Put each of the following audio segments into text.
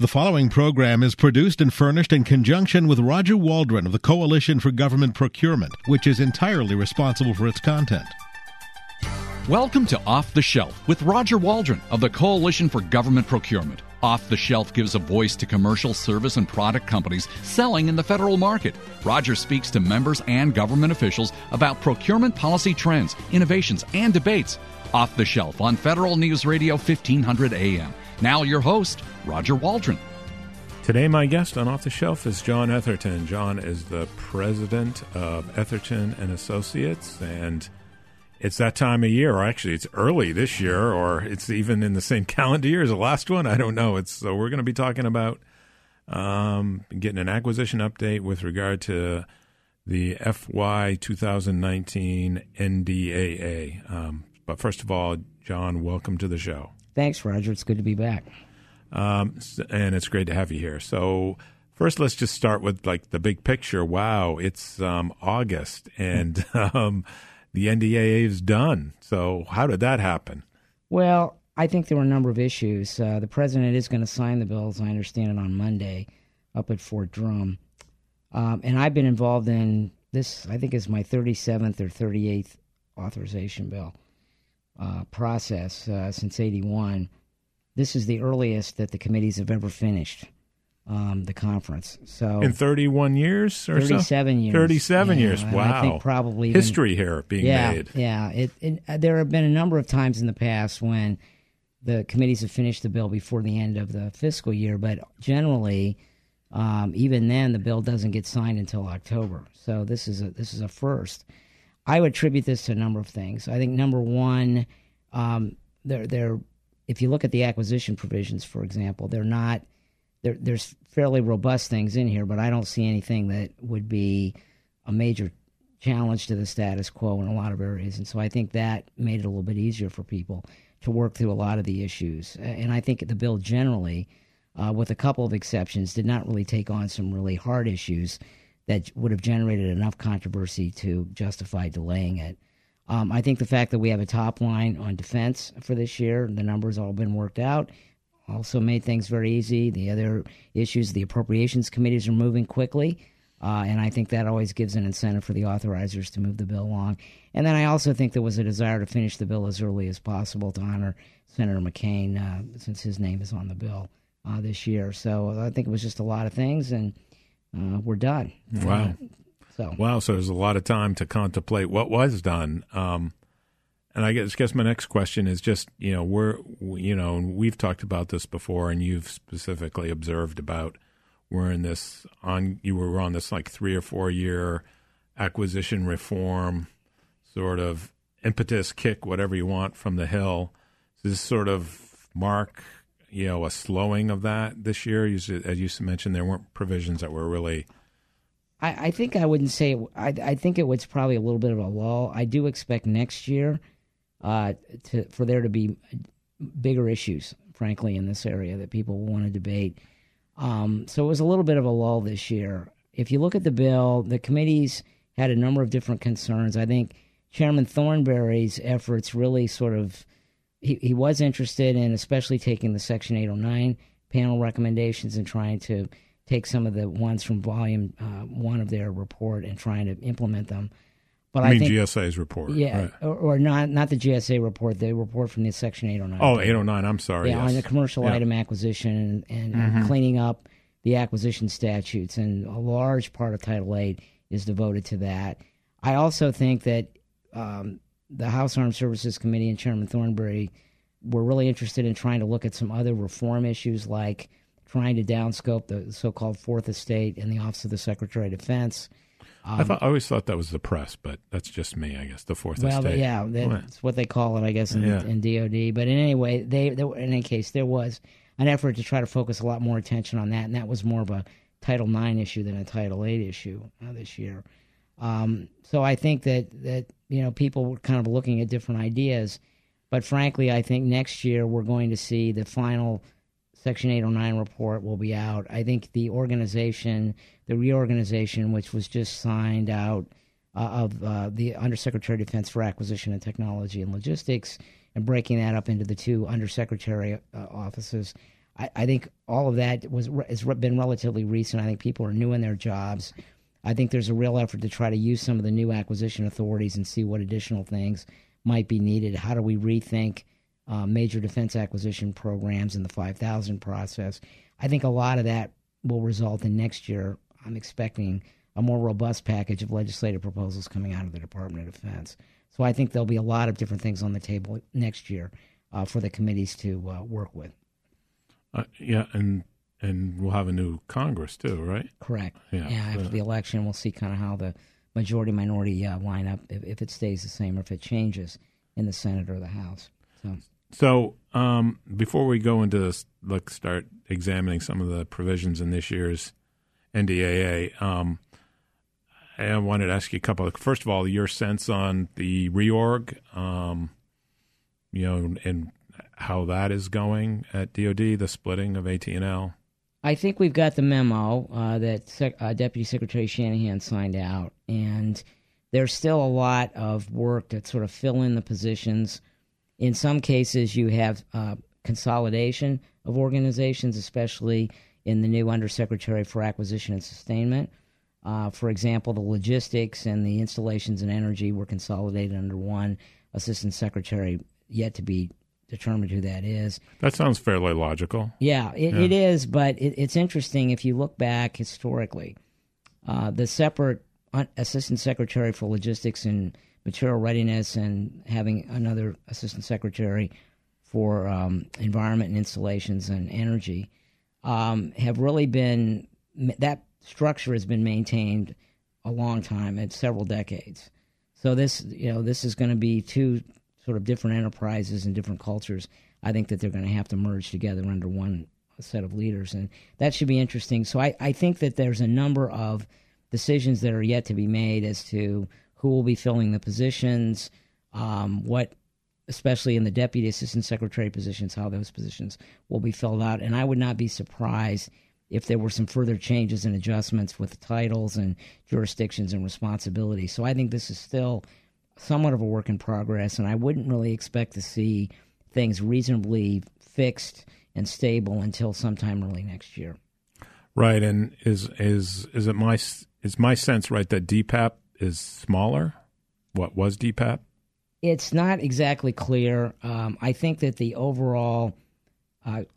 The following program is produced and furnished in conjunction with Roger Waldron of the Coalition for Government Procurement, which is entirely responsible for its content. Welcome to Off the Shelf with Roger Waldron of the Coalition for Government Procurement. Off the Shelf gives a voice to commercial service and product companies selling in the federal market. Roger speaks to members and government officials about procurement policy trends, innovations, and debates. Off the Shelf on Federal News Radio 1500 AM. Now your host, Roger Waldron. Today my guest on Off the Shelf is Jon Etherton. Jon is the president of Etherton and Associates, and it's that time of year, or actually it's early this year, or it's even in the same calendar year as the last one. I don't know. So we're going to be talking about getting an acquisition update with regard to the FY 2019 NDAA. But first of all, Jon, welcome to the show. Thanks, Roger. It's good to be back. And it's great to have you here. So first, let's just start with like the big picture. Wow, it's August and the NDAA is done. So how did that happen? Well, I think there were a number of issues. The president is going to sign the bill, as I understand it, on Monday up at Fort Drum. And I've been involved in this, I think is my 37th or 38th authorization bill. Process since 81. This is the earliest that the committees have ever finished the conference. So in 31 years or 37 years. 37 years, wow. I think probably history even, here being made. Yeah, there have been a number of times in the past when the committees have finished the bill before the end of the fiscal year, but generally, even then, the bill doesn't get signed until October. So this is a first. I would attribute this to a number of things. I think number one, if you look at the acquisition provisions, for example, there's fairly robust things in here, but I don't see anything that would be a major challenge to the status quo in a lot of areas. And so I think that made it a little bit easier for people to work through a lot of the issues. And I think the bill generally, with a couple of exceptions, did not really take on some really hard issues that would have generated enough controversy to justify delaying it. I think the fact that we have a top line on defense for this year, the numbers all been worked out, also made things very easy. The other issues, the appropriations committees are moving quickly, and I think that always gives an incentive for the authorizers to move the bill along. And then I also think there was a desire to finish the bill as early as possible to honor Senator McCain, since his name is on the bill this year. So I think it was just a lot of things, and we're done. Wow. So there's a lot of time to contemplate what was done. And I guess my next question is just, we've talked about this before, and you've specifically observed about you were on this like 3 or 4 year acquisition reform sort of impetus, kick, whatever you want from the Hill. Does this sort of mark a slowing of that this year? As you mentioned, there weren't provisions that were really... I think I wouldn't say... I think it was probably a little bit of a lull. I do expect next year for there to be bigger issues, frankly, in this area that people want to debate. So it was a little bit of a lull this year. If you look at the bill, the committees had a number of different concerns. I think Chairman Thornberry's efforts really sort of... He was interested in especially taking the Section 809 panel recommendations and trying to take some of the ones from Volume 1 of their report and trying to implement them. But I think GSA's report. Yeah, right. or not the GSA report, the report from the Section 809. Oh, 809, I'm sorry. Yeah, yes. On the commercial item acquisition and cleaning up the acquisition statutes, and a large part of Title 8 is devoted to that. I also think that... the House Armed Services Committee and Chairman Thornberry were really interested in trying to look at some other reform issues, like trying to downscope the so-called Fourth Estate and the Office of the Secretary of Defense. I always thought that was the press, but that's just me, I guess, the Fourth Estate. Well, yeah, that's what they call it, I guess, in DOD. But in any way, there was an effort to try to focus a lot more attention on that, and that was more of a Title IX issue than a Title VIII issue this year. So I think that people were kind of looking at different ideas. But frankly, I think next year we're going to see the final Section 809 report will be out. I think the reorganization, which was just signed out of the Undersecretary of Defense for Acquisition and Technology and Logistics, and breaking that up into the two Undersecretary offices, I think all of that has been relatively recent. I think people are new in their jobs. I think there's a real effort to try to use some of the new acquisition authorities and see what additional things might be needed. How do we rethink major defense acquisition programs in the 5,000 process? I think a lot of that will result in next year, I'm expecting, a more robust package of legislative proposals coming out of the Department of Defense. So I think there'll be a lot of different things on the table next year for the committees to work with. Yeah, and we'll have a new Congress too, right? Correct. Yeah, after the election, we'll see kind of how the majority-minority lineup, if it stays the same or if it changes in the Senate or the House. So before we go into this, let's start examining some of the provisions in this year's NDAA. I wanted to ask you a couple of, first of all, your sense on the reorg, and how that is going at DOD, the splitting of AT&L. I think we've got the memo that Deputy Secretary Shanahan signed out, and there's still a lot of work to sort of fill in the positions. In some cases, you have consolidation of organizations, especially in the new Undersecretary for Acquisition and Sustainment. For example, the logistics and the installations and energy were consolidated under one assistant secretary, yet to be determined who that is. That sounds fairly logical. It is, but it's interesting if you look back historically. The separate assistant secretary for logistics and material readiness and having another assistant secretary for environment and installations and energy have really been – that structure has been maintained a long time, it's several decades. So this is going to be two sort of different enterprises and different cultures. I think that they're going to have to merge together under one set of leaders, and that should be interesting. So I think that there's a number of decisions that are yet to be made as to who will be filling the positions, especially in the deputy assistant secretary positions, how those positions will be filled out. And I would not be surprised if there were some further changes and adjustments with titles and jurisdictions and responsibilities. So I think this is still somewhat of a work in progress, and I wouldn't really expect to see things reasonably fixed and stable until sometime early next year. Right, and is my sense right that DPAP is smaller? What was DPAP? It's not exactly clear. I think that the overall...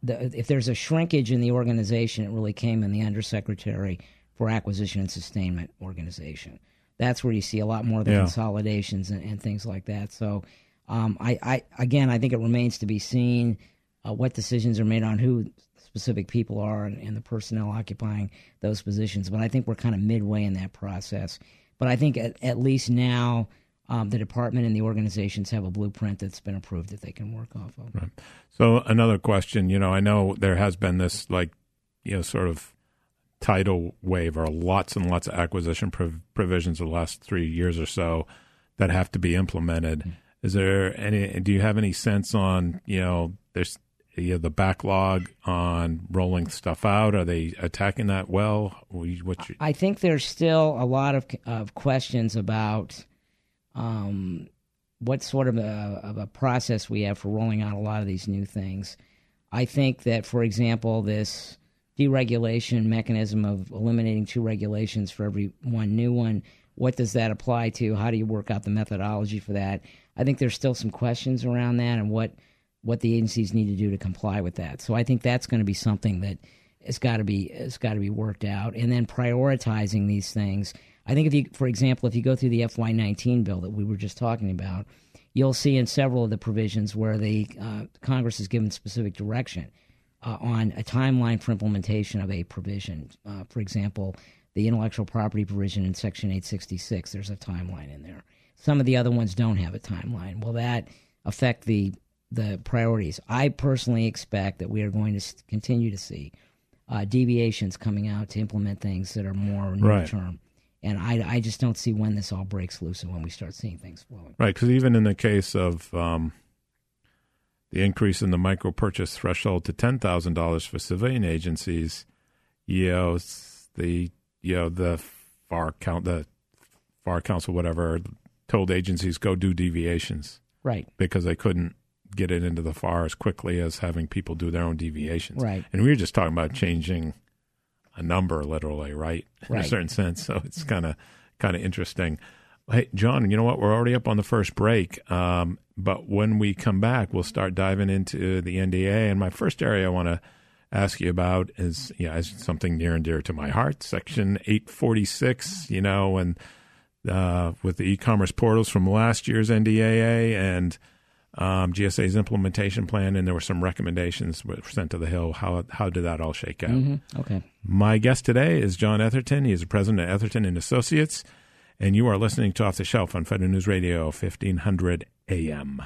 if there's a shrinkage in the organization, it really came in the Undersecretary for Acquisition and Sustainment organization. That's where you see a lot more of the consolidations and things like that. So, I think it remains to be seen what decisions are made on who specific people are and the personnel occupying those positions. But I think we're kind of midway in that process. But I think at least now the department and the organizations have a blueprint that's been approved that they can work off of. Right. So another question, I know there has been this sort of tidal wave or lots and lots of acquisition provisions the last 3 years or so that have to be implemented. Mm-hmm. Do you have any sense on, there's the backlog on rolling stuff out? Are they attacking that well? I think there's still a lot of questions about what sort of a process we have for rolling out a lot of these new things. I think that, for example, this deregulation mechanism of eliminating two regulations for every one new one, what does that apply to? How do you work out the methodology for that? I think there's still some questions around that and what the agencies need to do to comply with that. So I think that's going to be something that it's got to be worked out. And then prioritizing these things. I think if you go through the FY19 bill that we were just talking about, you'll see in several of the provisions where the Congress has given specific direction on a timeline for implementation of a provision. For example, the intellectual property provision in Section 866, there's a timeline in there. Some of the other ones don't have a timeline. Will that affect the priorities? I personally expect that we are going to continue to see deviations coming out to implement things that are more near-term. Right. And I just don't see when this all breaks loose and when we start seeing things flowing. Right, because even in the case of the increase in the micro-purchase threshold to $10,000 for civilian agencies, the FAR Council, whatever, told agencies go do deviations. Right. Because they couldn't get it into the FAR as quickly as having people do their own deviations. Right. And we were just talking about changing a number, literally, right? In a certain sense. So it's kind of interesting. Hey, John, you know what? We're already up on the first break, but when we come back, we'll start diving into the NDA. And my first area I want to ask you about is something near and dear to my heart, Section 846, and with the e-commerce portals from last year's NDAA and GSA's implementation plan, and there were some recommendations sent to the Hill. How did that all shake out? Mm-hmm. Okay. My guest today is Jon Etherton. He is the president of Etherton and Associates, and you are listening to Off the Shelf on Federal News Radio, 1500 AM.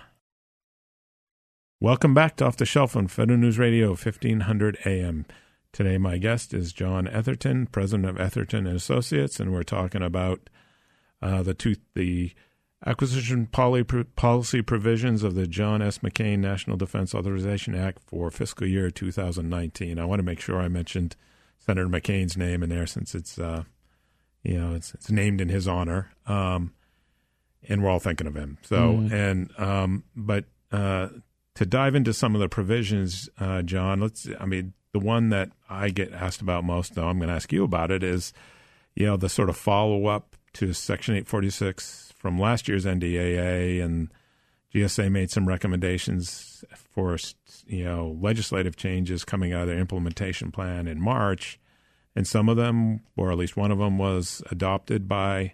Welcome back to Off the Shelf on Federal News Radio, 1500 AM. Today, my guest is Jon Etherton, president of Etherton and Associates, and we're talking about the acquisition policy provisions of the Jon S. McCain National Defense Authorization Act for fiscal year 2019. I want to make sure I mentioned Senator McCain's name in there since it's named in his honor, and we're all thinking of him. So, to dive into some of the provisions, John, the one that I get asked about most, though I'm going to ask you about it, is the sort of follow up to Section 846 from last year's NDAA, and GSA made some recommendations for legislative changes coming out of their implementation plan in March, and some of them, or at least one of them, was adopted by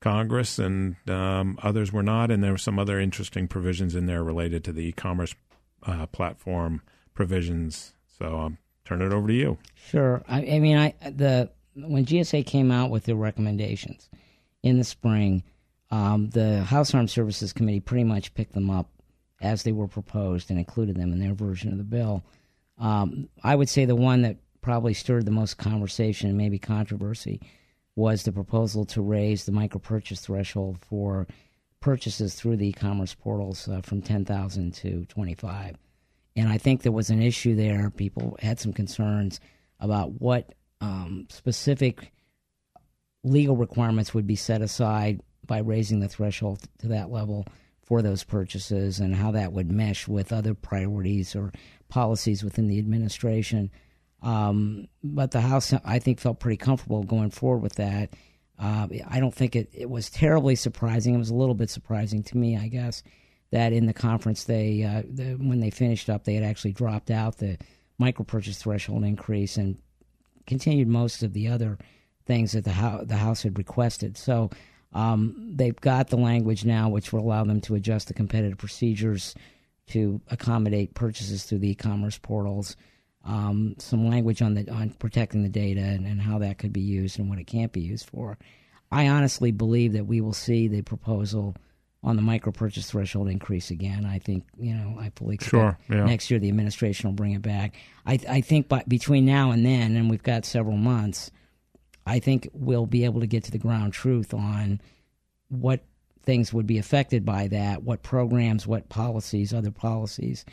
Congress, and others were not, and there were some other interesting provisions in there related to the e-commerce platform provisions. So I'll turn it over to you. Sure. When GSA came out with their recommendations in the spring, the House Armed Services Committee pretty much picked them up as they were proposed and included them in their version of the bill. I would say the one that probably stirred the most conversation and maybe controversy was the proposal to raise the micro-purchase threshold for purchases through the e-commerce portals from 10,000 to 25. And I think there was an issue there. People had some concerns about what specific legal requirements would be set aside by raising the threshold to that level for those purchases, and how that would mesh with other priorities or policies within the administration. But the House, I think, felt pretty comfortable going forward with that. I don't think it was terribly surprising. It was a little bit surprising to me, I guess, that in the conference they when they finished up, they had actually dropped out the micro-purchase threshold increase and continued most of the other things that the House had requested. So they've got the language now which will allow them to adjust the competitive procedures to accommodate purchases through the e-commerce portals, some language on protecting the data and how that could be used and what it can't be used for. I honestly believe that we will see the proposal on the micro-purchase threshold increase again. I think, I fully expect next year the administration will bring it back. I think between now and then, and we've got several months, I think we'll be able to get to the ground truth on what things would be affected by that, what programs, what policies, other policies.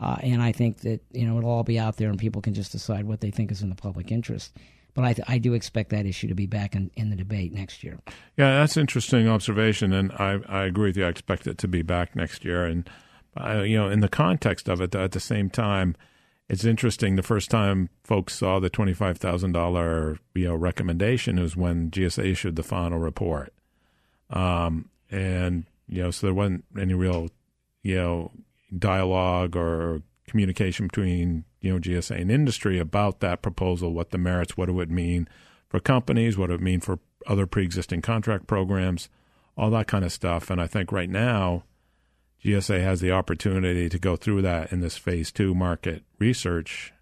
And I think that, it'll all be out there and people can just decide what they think is in the public interest. But I do expect that issue to be back in the debate next year. Yeah, that's an interesting observation, and I agree with you. I expect it to be back next year. And, in the context of it, at the same time, it's interesting. The first time folks saw the $25,000 recommendation was when GSA issued the final report. So there wasn't any real, dialogue or communication between GSA and industry about that proposal, what the merits, what it would mean for companies, what it would mean for other pre-existing contract programs, all that kind of stuff. And I think right now GSA has the opportunity to go through that in this phase 2 market research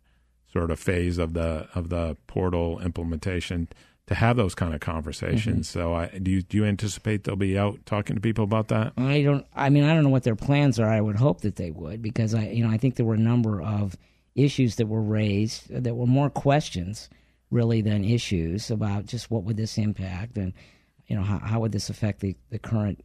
sort of phase of the portal implementation to have those kind of conversations. Mm-hmm. So do you anticipate they'll be out talking to people about that? I don't know what their plans are. I would hope that they would, because I think there were a number of issues that were raised that were more questions really than issues about just what would this impact and, how would this affect the current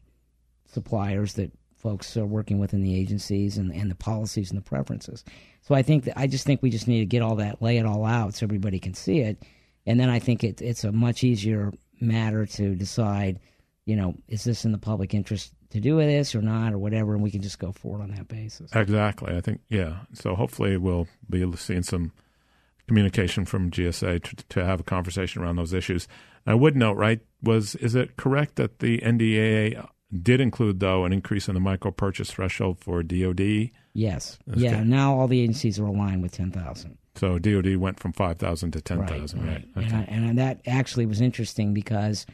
suppliers that folks are working with in the agencies and the policies and the preferences. So I just think we just need to get all that, lay it all out so everybody can see it. And then I think it's a much easier matter to decide, is this in the public interest? to do with this or not or whatever, and we can just go forward on that basis. Exactly. I think, yeah. So hopefully we'll be seeing some communication from GSA to have a conversation around those issues. I would note, right, is it correct that the NDAA did include, though, an increase in the micro-purchase threshold for DOD? Yes. Yeah, now all the agencies are aligned with 10,000. So DOD went from 5,000 to 10,000, right? Right. Okay. And that actually was interesting because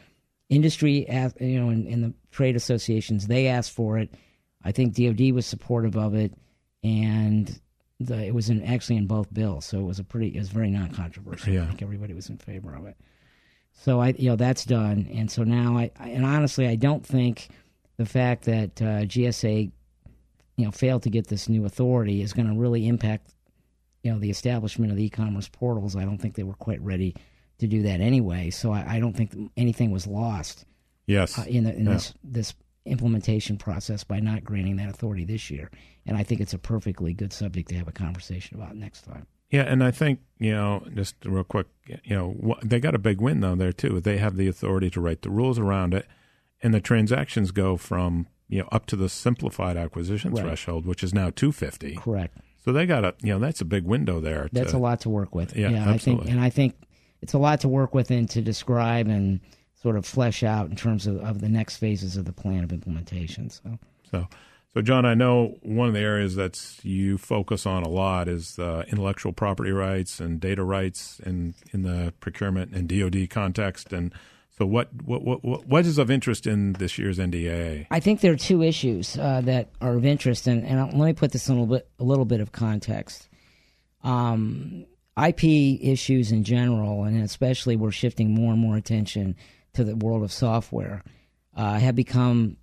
industry, in the trade associations, they asked for it. I think DOD was supportive of it, and it was actually in both bills. So it was very non-controversial. Yeah. I think everybody was in favor of it. So that's done, and so now and honestly, I don't think the fact that GSA, failed to get this new authority is going to really impact, the establishment of the e-commerce portals. I don't think they were quite ready to do that anyway. So I don't think anything was lost. Yes. This implementation process by not granting that authority this year, and I think it's a perfectly good subject to have a conversation about next time. Yeah, and I think, just real quick, they got a big win, though, there, too. They have the authority to write the rules around it, and the transactions go from, up to the simplified acquisition threshold, which is now 250. Correct. So they got that's a big window there. That's a lot to work with. Yeah, absolutely. I think it's a lot to work with and to describe and sort of flesh out in terms of the next phases of the plan of implementation. So, Jon, I know one of the areas that you focus on a lot is intellectual property rights and data rights in the procurement and DoD context. And so what is of interest in this year's NDAA? I think there are two issues that are of interest, and let me put this in a little bit of context. IP issues in general, and especially we're shifting more and more attention to the world of software, have become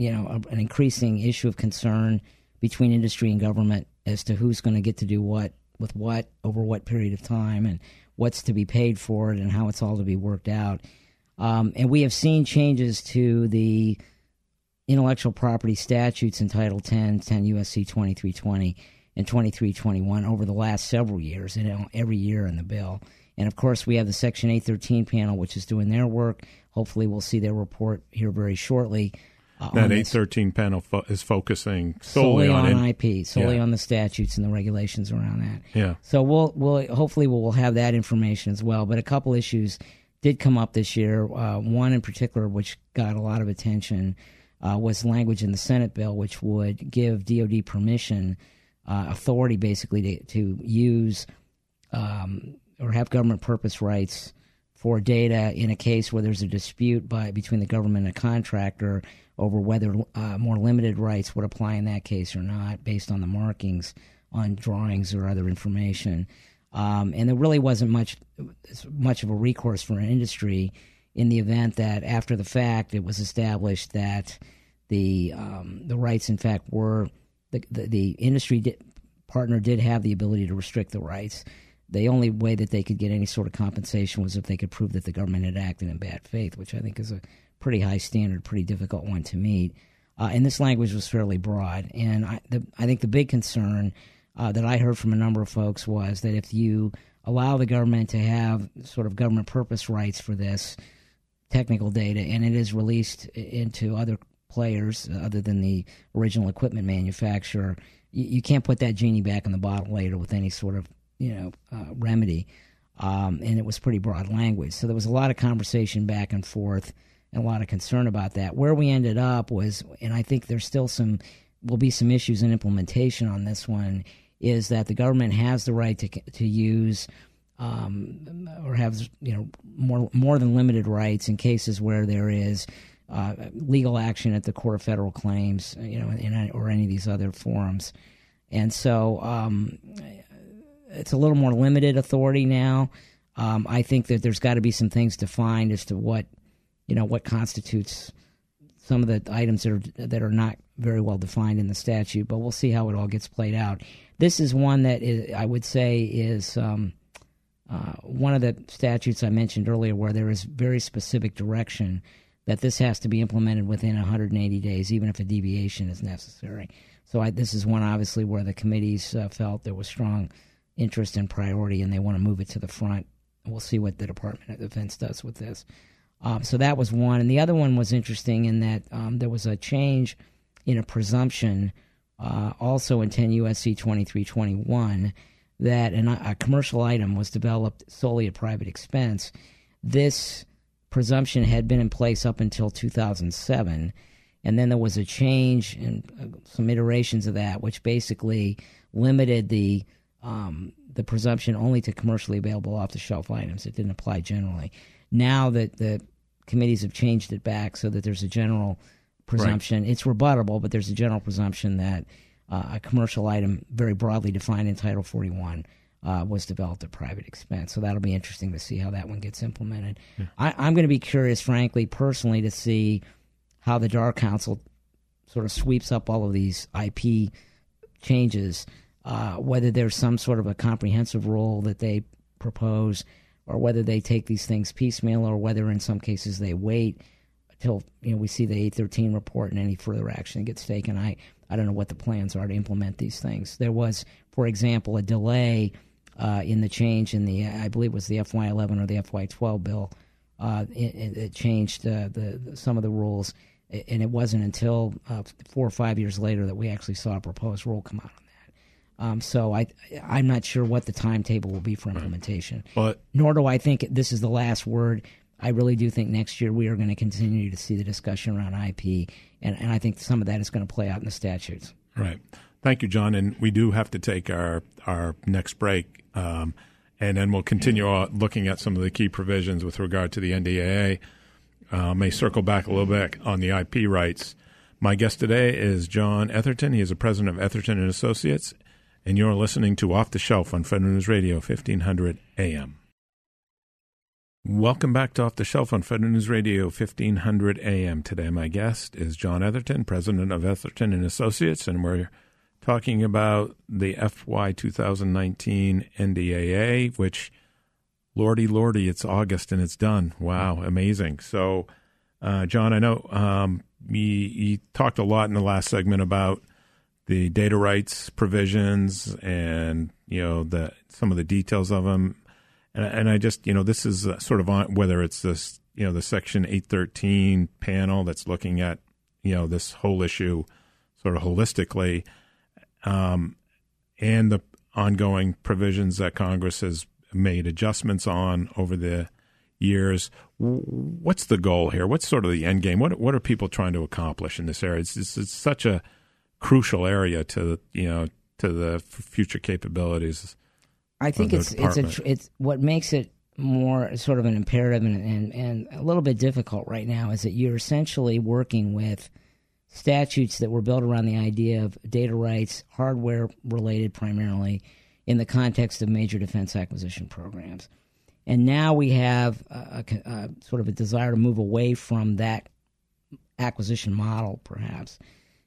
an increasing issue of concern between industry and government as to who's going to get to do what with what over what period of time and what's to be paid for it and how it's all to be worked out. And we have seen changes to the intellectual property statutes in Title 10, 10 U.S.C. 2320, and 2321 over the last several years, every year in the bill. And, of course, we have the Section 813 panel, which is doing their work. Hopefully we'll see their report here very shortly. That 813 panel is focusing solely on IP, on the statutes and the regulations around that. Yeah. So we'll hopefully have that information as well. But a couple issues did come up this year. One in particular, which got a lot of attention, was language in the Senate bill, which would give DOD permission, authority basically to use or have government purpose rights for data in a case where there's a dispute between the government and a contractor over whether more limited rights would apply in that case or not based on the markings on drawings or other information. And there really wasn't much of a recourse for an industry in the event that after the fact it was established that the rights in fact were the industry partner did have the ability to restrict the rights. The only way that they could get any sort of compensation was if they could prove that the government had acted in bad faith, which I think is a pretty high standard, pretty difficult one to meet. And this language was fairly broad. And I think the big concern that I heard from a number of folks was that if you allow the government to have sort of government purpose rights for this technical data and it is released into other players other than the original equipment manufacturer, you can't put that genie back in the bottle later with any sort of remedy, and it was pretty broad language. So there was a lot of conversation back and forth and a lot of concern about that. Where we ended up was, and I think there's still will be some issues in implementation on this one, is that the government has the right to use or have more than limited rights in cases where there is legal action at the Court of Federal Claims, or any of these other forums. And so it's a little more limited authority now. I think that there's got to be some things defined as to what constitutes some of the items that are not very well defined in the statute. But we'll see how it all gets played out. This is one that I would say is one of the statutes I mentioned earlier where there is very specific direction that this has to be implemented within 180 days, even if a deviation is necessary. So this is one obviously where the committees felt there was strong interest and priority, and they want to move it to the front. We'll see what the Department of Defense does with this. So that was one. And the other one was interesting in that there was a change in a presumption also in 10 U.S.C. 2321 that a commercial item was developed solely at private expense. This presumption had been in place up until 2007. And then there was a change and some iterations of that, which basically limited the presumption only to commercially available off-the-shelf items. It didn't apply generally. Now that the committees have changed it back so that there's a general presumption, right. It's rebuttable, but there's a general presumption that a commercial item, very broadly defined in Title 41, was developed at private expense. So that'll be interesting to see how that one gets implemented. Yeah. I'm going to be curious, frankly, personally, to see how the DAR Council sort of sweeps up all of these IP changes, whether there's some sort of a comprehensive rule that they propose, or whether they take these things piecemeal, or whether in some cases they wait until we see the 813 report and any further action gets taken. I don't know what the plans are to implement these things. There was, for example, a delay in the change in the, I believe it was the FY11 or the FY12 bill. It changed some of the rules, and it wasn't until 4 or 5 years later that we actually saw a proposed rule come out on that. So I'm not sure what the timetable will be for implementation. But nor do I think this is the last word. I really do think next year we are going to continue to see the discussion around IP, and I think some of that is going to play out in the statutes. Right. Thank you, John. And we do have to take our next break, and then we'll continue looking at some of the key provisions with regard to the NDAA. May circle back a little bit on the IP rights. My guest today is Jon Etherton. He is the president of Etherton and Associates, and you're listening to Off the Shelf on Federal News Radio, 1500 AM. Welcome back to Off the Shelf on Federal News Radio, 1500 AM. Today my guest is Jon Etherton, president of Etherton and Associates, and we're talking about the FY 2019 NDAA, which, lordy, it's August and it's done. Wow, amazing. So, John, I know you talked a lot in the last segment about the data rights provisions and, some of the details of them. And I just, this is sort of on whether it's this, the Section 813 panel that's looking at, this whole issue sort of holistically. And the ongoing provisions that Congress has made adjustments on over the years. What's the goal here? What's sort of the end game? What are people trying to accomplish in this area? It's such a crucial area to the future capabilities. I think it's what makes it more sort of an imperative and a little bit difficult right now is that you're essentially working with statutes that were built around the idea of data rights, hardware-related primarily, in the context of major defense acquisition programs. And now we have a sort of a desire to move away from that acquisition model, perhaps.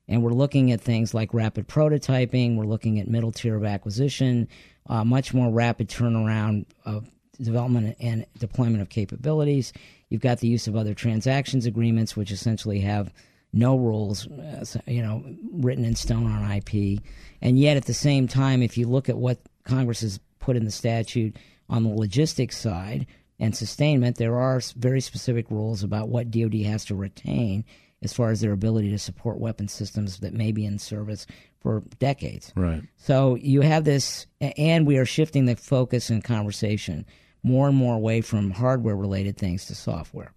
And we're looking at things like rapid prototyping. We're looking at middle tier of acquisition, much more rapid turnaround of development and deployment of capabilities. You've got the use of other transactions agreements, which essentially have no rules, written in stone on IP. And yet at the same time, if you look at what Congress has put in the statute on the logistics side and sustainment, there are very specific rules about what DoD has to retain as far as their ability to support weapon systems that may be in service for decades. Right. So you have this, and we are shifting the focus and conversation more and more away from hardware-related things to software.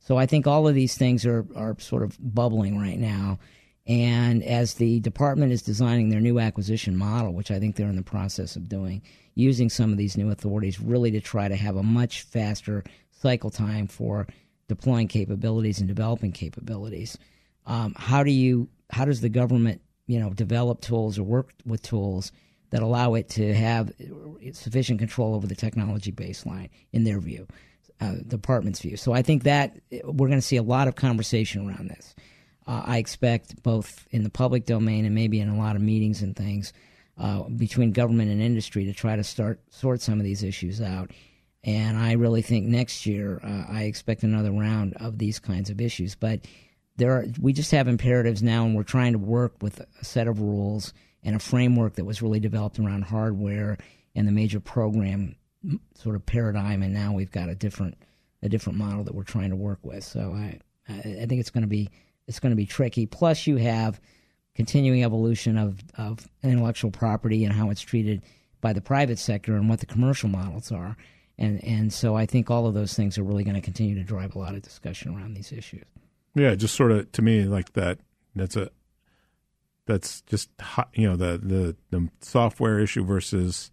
So I think all of these things are sort of bubbling right now. And as the department is designing their new acquisition model, which I think they're in the process of doing, using some of these new authorities really to try to have a much faster cycle time for deploying capabilities and developing capabilities. How does the government, develop tools or work with tools that allow it to have sufficient control over the technology baseline in their view? Department's view. So I think that we're going to see a lot of conversation around this. I expect both in the public domain and maybe in a lot of meetings and things between government and industry to try to sort some of these issues out. And I really think next year I expect another round of these kinds of issues. But we just have imperatives now, and we're trying to work with a set of rules and a framework that was really developed around hardware and the major program sort of paradigm, and now we've got a different a different model that we're trying to work with. So I think it's going to be tricky. Plus, you have continuing evolution of intellectual property and how it's treated by the private sector and what the commercial models are. And so I think all of those things are really going to continue to drive a lot of discussion around these issues. Yeah, just sort of to me like that. That's just the software issue versus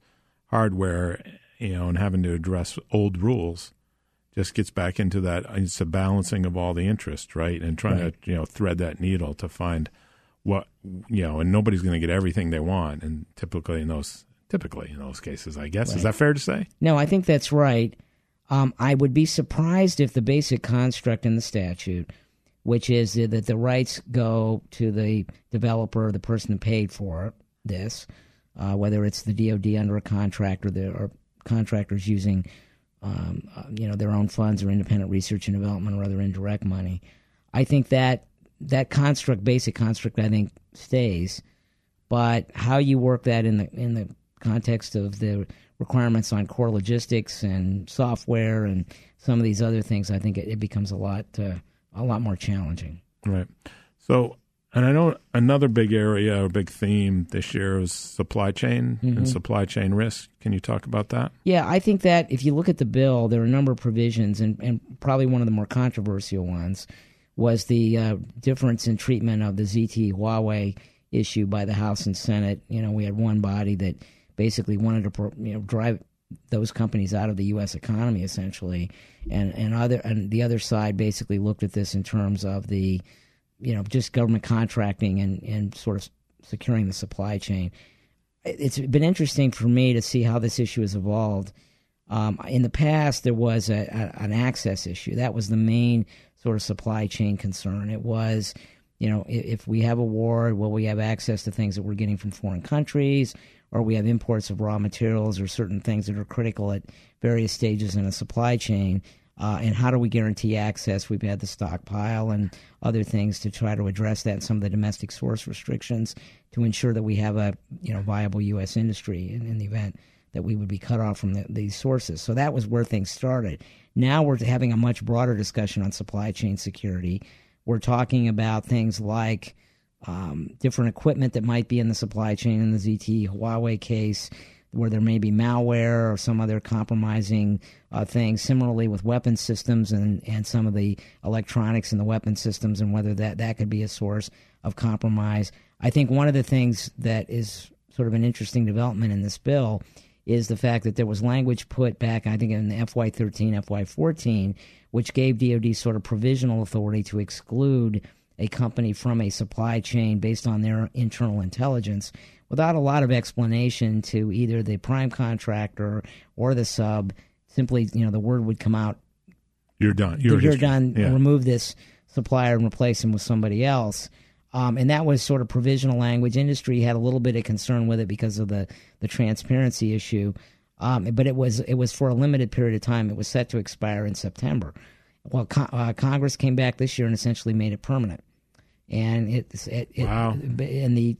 hardware, and having to address old rules just gets back into that. It's a balancing of all the interests, right? And trying to thread that needle to find what and nobody's going to get everything they want. And typically in those cases, I guess, is that fair to say? No, I think that's right. I would be surprised if the basic construct in the statute, which is that the rights go to the developer, the person that paid for this, whether it's the DOD under a contract or contractors using, their own funds or independent research and development or other indirect money. I think that construct, basic construct, I think stays, but how you work that in the context of the requirements on core logistics and software and some of these other things, I think it becomes a lot more challenging. Right. So, and I know another big area or big theme this year is supply chain and supply chain risk. Can you talk about that? Yeah, I think that if you look at the bill, there are a number of provisions, and probably one of the more controversial ones was the difference in treatment of the ZTE Huawei issue by the House and Senate. We had one body that basically wanted to drive those companies out of the U.S. economy, essentially, and the other side basically looked at this in terms of the, just government contracting and sort of securing the supply chain. It's been interesting for me to see how this issue has evolved. In the past, there was an access issue. That was the main sort of supply chain concern. It was, if we have a war, will we have access to things that we're getting from foreign countries? Or we have imports of raw materials or certain things that are critical at various stages in a supply chain. And how do we guarantee access? We've had the stockpile and other things to try to address that, and some of the domestic source restrictions to ensure that we have a viable U.S. industry in the event that we would be cut off from these sources. So that was where things started. Now we're having a much broader discussion on supply chain security. We're talking about things like different equipment that might be in the supply chain in the ZTE Huawei case, where there may be malware or some other compromising thing. Similarly with weapon systems and some of the electronics in the weapon systems and whether that could be a source of compromise. I think one of the things that is sort of an interesting development in this bill is the fact that there was language put back, I think, in the FY13, FY14, which gave DOD sort of provisional authority to exclude a company from a supply chain based on their internal intelligence without a lot of explanation to either the prime contractor or the sub. Simply, the word would come out. You're done. You're done. Yeah. Remove this supplier and replace him with somebody else. And that was sort of provisional language. Industry had a little bit of concern with it because of the transparency issue. But it was for a limited period of time. It was set to expire in September. Well, Congress came back this year and essentially made it permanent, and and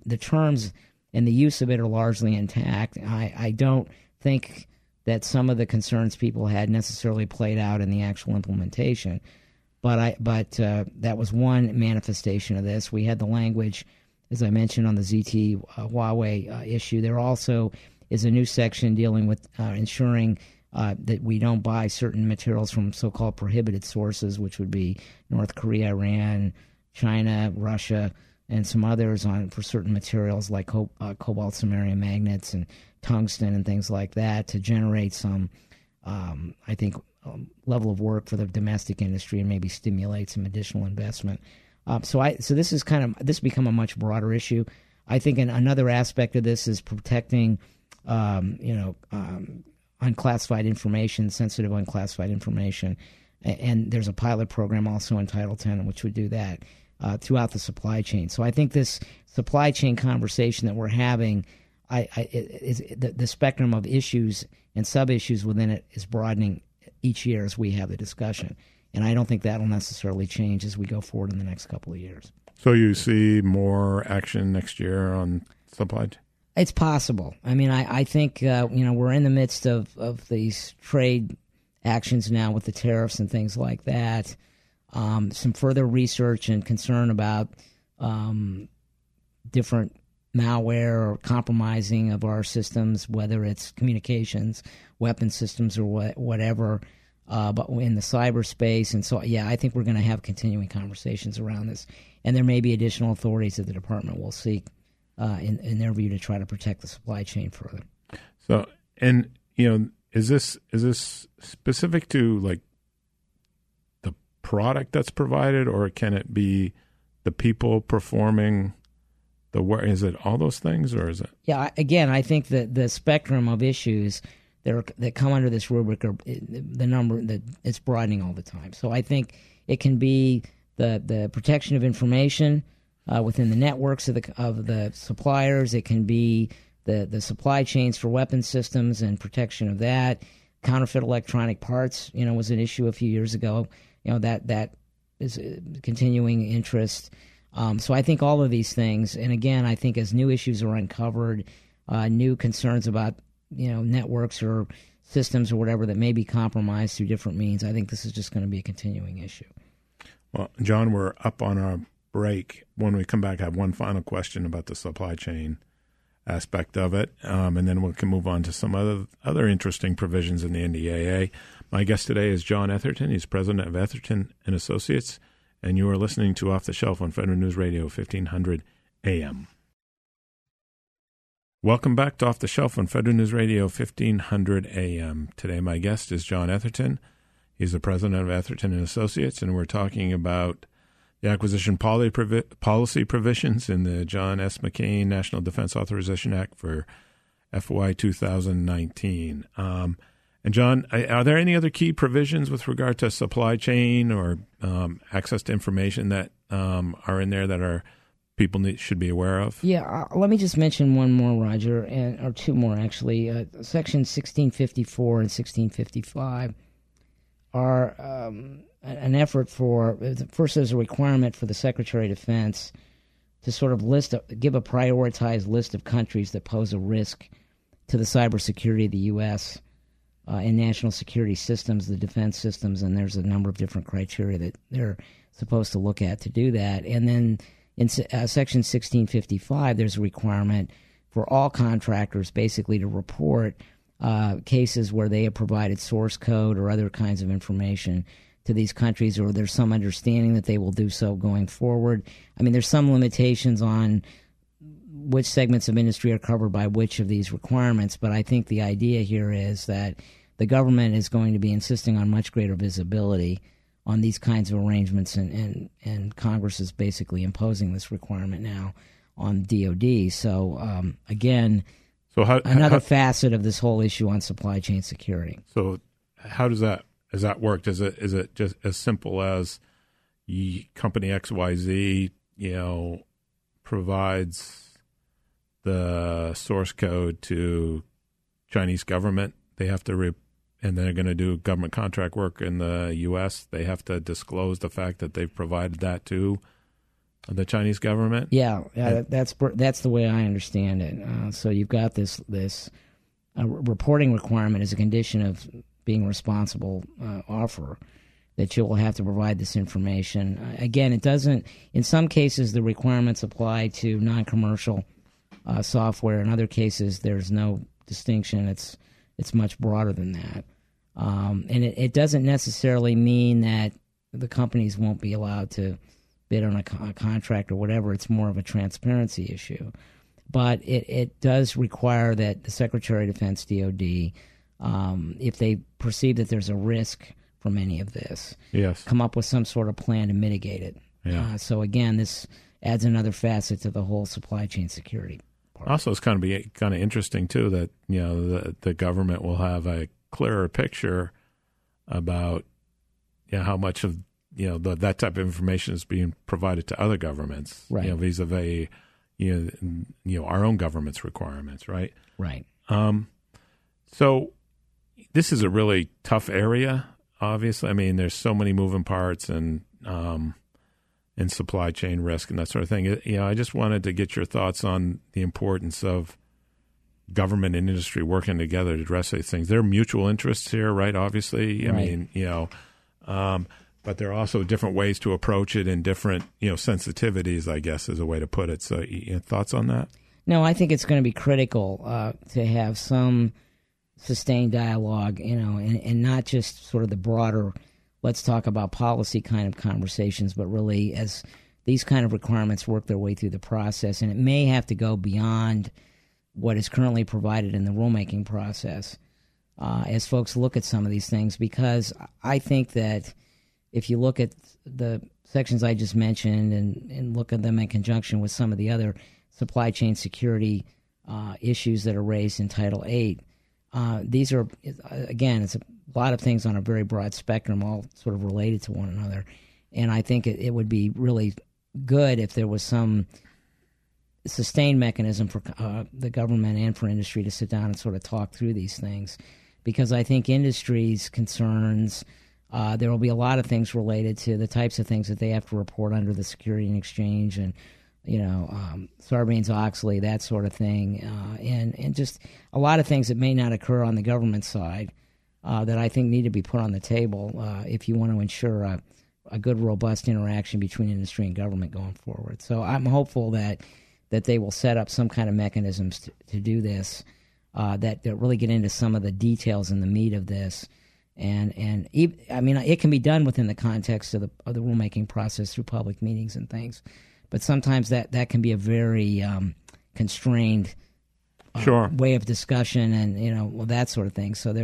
the terms and the use of it are largely intact. I don't think that some of the concerns people had necessarily played out in the actual implementation, but that was one manifestation of this. We had the language, as I mentioned, on the ZTE Huawei issue. There also is a new section dealing with ensuring that we don't buy certain materials from so-called prohibited sources, which would be North Korea, Iran, China, Russia, and some others for certain materials like cobalt, samarium magnets, and tungsten, and things like that, to generate some, level of work for the domestic industry and maybe stimulate some additional investment. So this is this become a much broader issue. I think another aspect of this is protecting, sensitive unclassified information. And there's a pilot program also in Title 10, which would do that throughout the supply chain. So I think this supply chain conversation that we're having, the spectrum of issues and sub-issues within it is broadening each year as we have the discussion. And I don't think that'll necessarily change as we go forward in the next couple of years. So you see more action next year on supply chain? It's possible. I think we're in the midst of these trade actions now with the tariffs and things like that. Some further research and concern about different malware or compromising of our systems, whether it's communications, weapon systems, or whatever, but in the cyberspace. And so, yeah, I think we're going to have continuing conversations around this. And there may be additional authorities that the department will seek in their view to try to protect the supply chain further. So, and, you know, is this specific to, like, the product that's provided, or can it be the people performing the work? Is it all those things, or is it? Yeah, again, I think that the spectrum of issues that come under this rubric are the number that it's broadening all the time. So I think it can be the protection of information within the networks of the suppliers. It can be the supply chains for weapon systems and protection of that. Counterfeit electronic parts, you know, was an issue a few years ago. You know, that is a continuing interest. So I think all of these things, and again, I think as new issues are uncovered, new concerns about, you know, networks or systems or whatever that may be compromised through different means, I think this is just going to be a continuing issue. Well, Jon, we're up on our break. When we come back, I have one final question about the supply chain aspect of it, and then we can move on to some other interesting provisions in the NDAA. My guest today is Jon Etherton. He's president of Etherton and Associates, and you are listening to Off the Shelf on Federal News Radio, 1500 AM. Welcome back to Off the Shelf on Federal News Radio, 1500 AM. Today my guest is Jon Etherton. He's the president of Etherton and Associates, and we're talking about the acquisition policy provisions in the Jon S. McCain National Defense Authorization Act for FY 2019. And, Jon, are there any other key provisions with regard to supply chain or access to information that are in there that our people should be aware of? Yeah, let me just mention one more, Roger, or two more, actually. Section 1654 and 1655 are an effort for – first, there's a requirement for the Secretary of Defense to sort of give a prioritized list of countries that pose a risk to the cybersecurity of the U.S., in national security systems, the defense systems, and there's a number of different criteria that they're supposed to look at to do that. And then in Section 1655, there's a requirement for all contractors basically to report cases where they have provided source code or other kinds of information to these countries, or there's some understanding that they will do so going forward. I mean, there's some limitations on which segments of industry are covered by which of these requirements, but I think the idea here is that the government is going to be insisting on much greater visibility on these kinds of arrangements, and Congress is basically imposing this requirement now on DOD. So, again, another facet of this whole issue on supply chain security. So how does that work? Is it just as simple as company XYZ, you know, provides the source code to Chinese government, they have to, and they're going to do government contract work in the U.S., they have to disclose the fact that they've provided that to the Chinese government? Yeah, that's the way I understand it. So you've got this reporting requirement as a condition of being responsible offer, that you will have to provide this information. Again, it doesn't, in some cases the requirements apply to non-commercial software. In other cases, there's no distinction. It's much broader than that, and it doesn't necessarily mean that the companies won't be allowed to bid on a contract or whatever. It's more of a transparency issue, but it does require that the Secretary of Defense, DOD, if they perceive that there's a risk from any of this, come up with some sort of plan to mitigate it. Yeah. So again, this adds another facet to the whole supply chain security. Also, it's kind of interesting too that, you know, the government will have a clearer picture about, you know, how much of, you know, that type of information is being provided to other governments, right? You know, vis-a-vis, you know, our own government's requirements, right? Right. So this is a really tough area. Obviously, I mean, there's so many moving parts and supply chain risk and that sort of thing. You know, I just wanted to get your thoughts on the importance of government and industry working together to address these things. There are mutual interests here, right, obviously. But there are also different ways to approach it and different, sensitivities, I guess, is a way to put it. So thoughts on that? No, I think it's going to be critical to have some sustained dialogue, and not just sort of the broader let's talk about policy kind of conversations, but really as these kind of requirements work their way through the process. And it may have to go beyond what is currently provided in the rulemaking process as folks look at some of these things, because I think that if you look at the sections I just mentioned and look at them in conjunction with some of the other supply chain security issues that are raised in Title VIII, these are, again, it's a lot of things on a very broad spectrum, all sort of related to one another. And I think it would be really good if there was some sustained mechanism for the government and for industry to sit down and sort of talk through these things, because I think industry's concerns, there will be a lot of things related to the types of things that they have to report under the Security and Exchange and, Sarbanes-Oxley, that sort of thing, and just a lot of things that may not occur on the government side that I think need to be put on the table if you want to ensure a good, robust interaction between industry and government going forward. So I'm hopeful that they will set up some kind of mechanisms to do this, that really get into some of the details and the meat of this. And it can be done within the context of the rulemaking process through public meetings and things. But sometimes that can be a very constrained way of discussion and, that sort of thing. So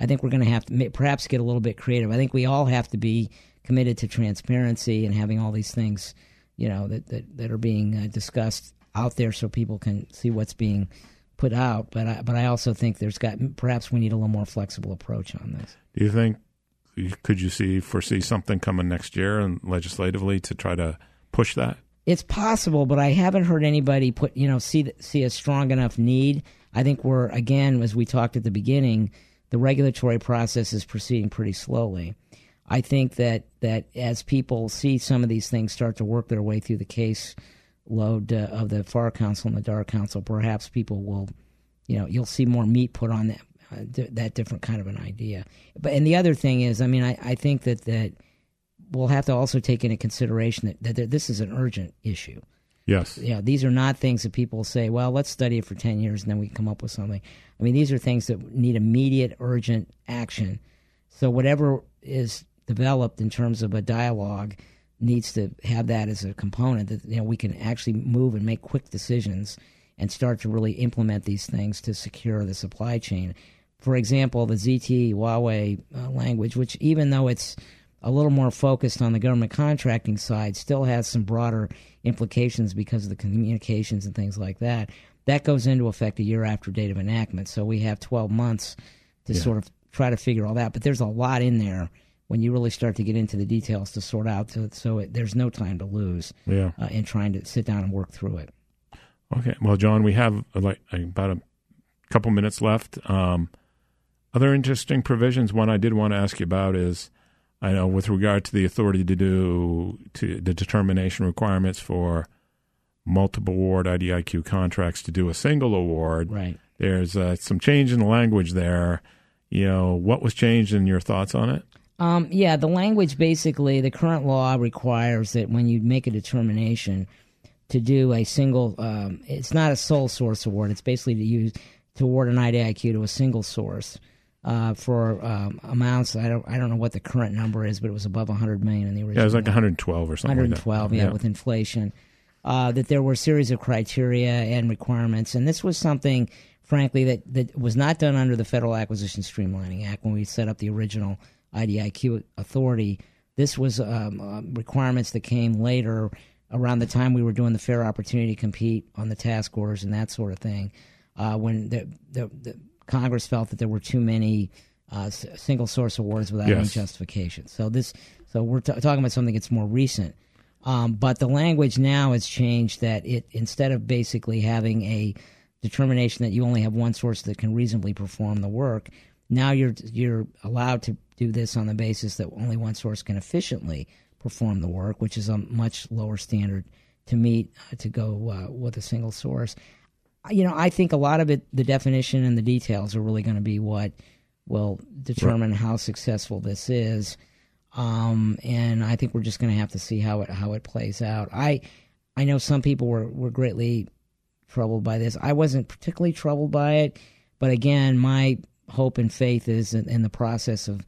I think we're going to have to perhaps get a little bit creative. I think we all have to be committed to transparency and having all these things, that are being discussed out there so people can see what's being put out. But I also think perhaps we need a little more flexible approach on this. Do you think, could you foresee something coming next year and legislatively to try to push that? It's possible, but I haven't heard anybody put, see a strong enough need. I think we're, again, as we talked at the beginning, the regulatory process is proceeding pretty slowly. I think that as people see some of these things start to work their way through the case load of the FAR Council and the DAR Council, perhaps people will, you'll see more meat put on that, that different kind of an idea. And the other thing is, I think that we'll have to also take into consideration that this is an urgent issue. Yes. These are not things that people say, well, let's study it for 10 years and then we come up with something. These are things that need immediate, urgent action. So whatever is developed in terms of a dialogue needs to have that as a component that we can actually move and make quick decisions and start to really implement these things to secure the supply chain. For example, the ZTE Huawei language, which even though it's a little more focused on the government contracting side, still has some broader implications because of the communications and things like that. That goes into effect a year after date of enactment. So we have 12 months to sort of try to figure all that. But there's a lot in there when you really start to get into the details to sort out. So there's no time to lose in trying to sit down and work through it. Okay. Well, Jon, we have about a couple minutes left. Other interesting provisions. One I did want to ask you about is, I know with regard to the authority to do to the determination requirements for multiple award IDIQ contracts to do a single award, right? There's some change in the language there. What was changed and your thoughts on it? The language basically, the current law requires that when you make a determination to do a single, it's not a sole source award. It's basically to award an IDIQ to a single source. For amounts, I don't know what the current number is, but it was above $100 million in the original. Yeah, it was like 112 or something. 112, like that. With inflation. That there were a series of criteria and requirements, and this was something, frankly, that was not done under the Federal Acquisition Streamlining Act when we set up the original IDIQ authority. This was requirements that came later, around the time we were doing the fair opportunity to compete on the task orders and that sort of thing. When the Congress felt that there were too many single source awards without any justification. So we're talking about something that's more recent. But the language now has changed that it, instead of basically having a determination that you only have one source that can reasonably perform the work, now you're allowed to do this on the basis that only one source can efficiently perform the work, which is a much lower standard to meet to go with a single source. you know, I think a lot of it, the definition and the details are really going to be what will determine how successful this is. And I think we're just going to have to see how it plays out. I know some people were greatly troubled by this. I wasn't particularly troubled by it, but again, my hope and faith is in the process of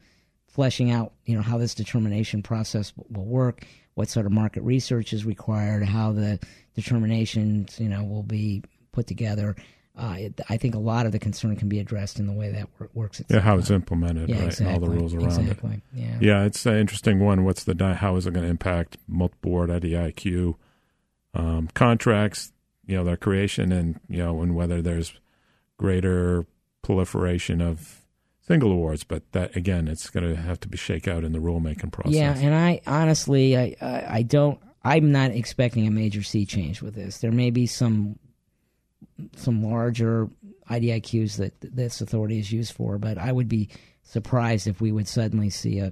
fleshing out, you know, how this determination process will work, what sort of market research is required, how the determinations, you know, will be put together. I think a lot of the concern can be addressed in the way that works. Yeah, how it's implemented, right, exactly, and all the rules around it. Yeah, it's an interesting one. What's the how is it going to impact multi-board IDIQ contracts? You know, their creation, and you know, and whether there's greater proliferation of single awards. But that again, it's going to have to be shake out in the rulemaking process. Yeah, and I honestly, I don't. I'm not expecting a major sea change with this. There may be some larger IDIQs that this authority is used for, but I would be surprised if we would suddenly see a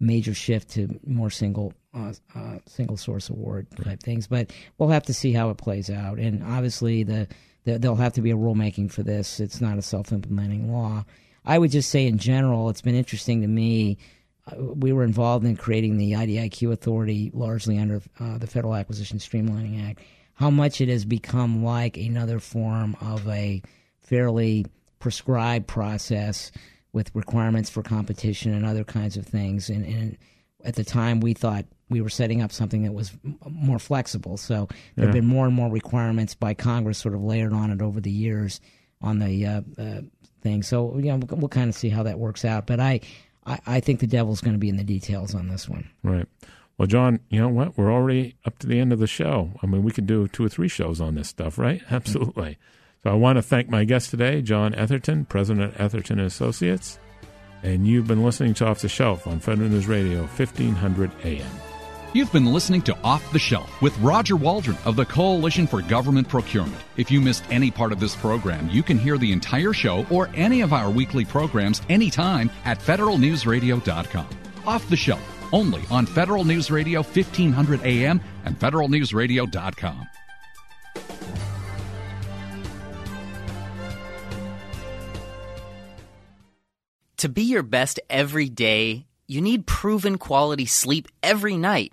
major shift to more single source award type things. But we'll have to see how it plays out. And obviously, there'll have to be a rulemaking for this. It's not a self-implementing law. I would just say in general, it's been interesting to me. We were involved in creating the IDIQ authority largely under the Federal Acquisition Streamlining Act. How much it has become like another form of a fairly prescribed process with requirements for competition and other kinds of things. And at the time, we thought we were setting up something that was more flexible. So there have been more and more requirements by Congress sort of layered on it over the years on the thing. So you know, we'll kind of see how that works out. But I think the devil's going to be in the details on this one. Right. Well, Jon, you know what? We're already up to the end of the show. I mean, we could do 2 or 3 shows on this stuff, right? Absolutely. So I want to thank my guest today, Jon Etherton, President of Etherton and Associates. And you've been listening to Off the Shelf on Federal News Radio, 1500 AM. You've been listening to Off the Shelf with Roger Waldron of the Coalition for Government Procurement. If you missed any part of this program, you can hear the entire show or any of our weekly programs anytime at federalnewsradio.com. Off the Shelf. Only on Federal News Radio, 1500 AM and federalnewsradio.com. To be your best every day, you need proven quality sleep every night.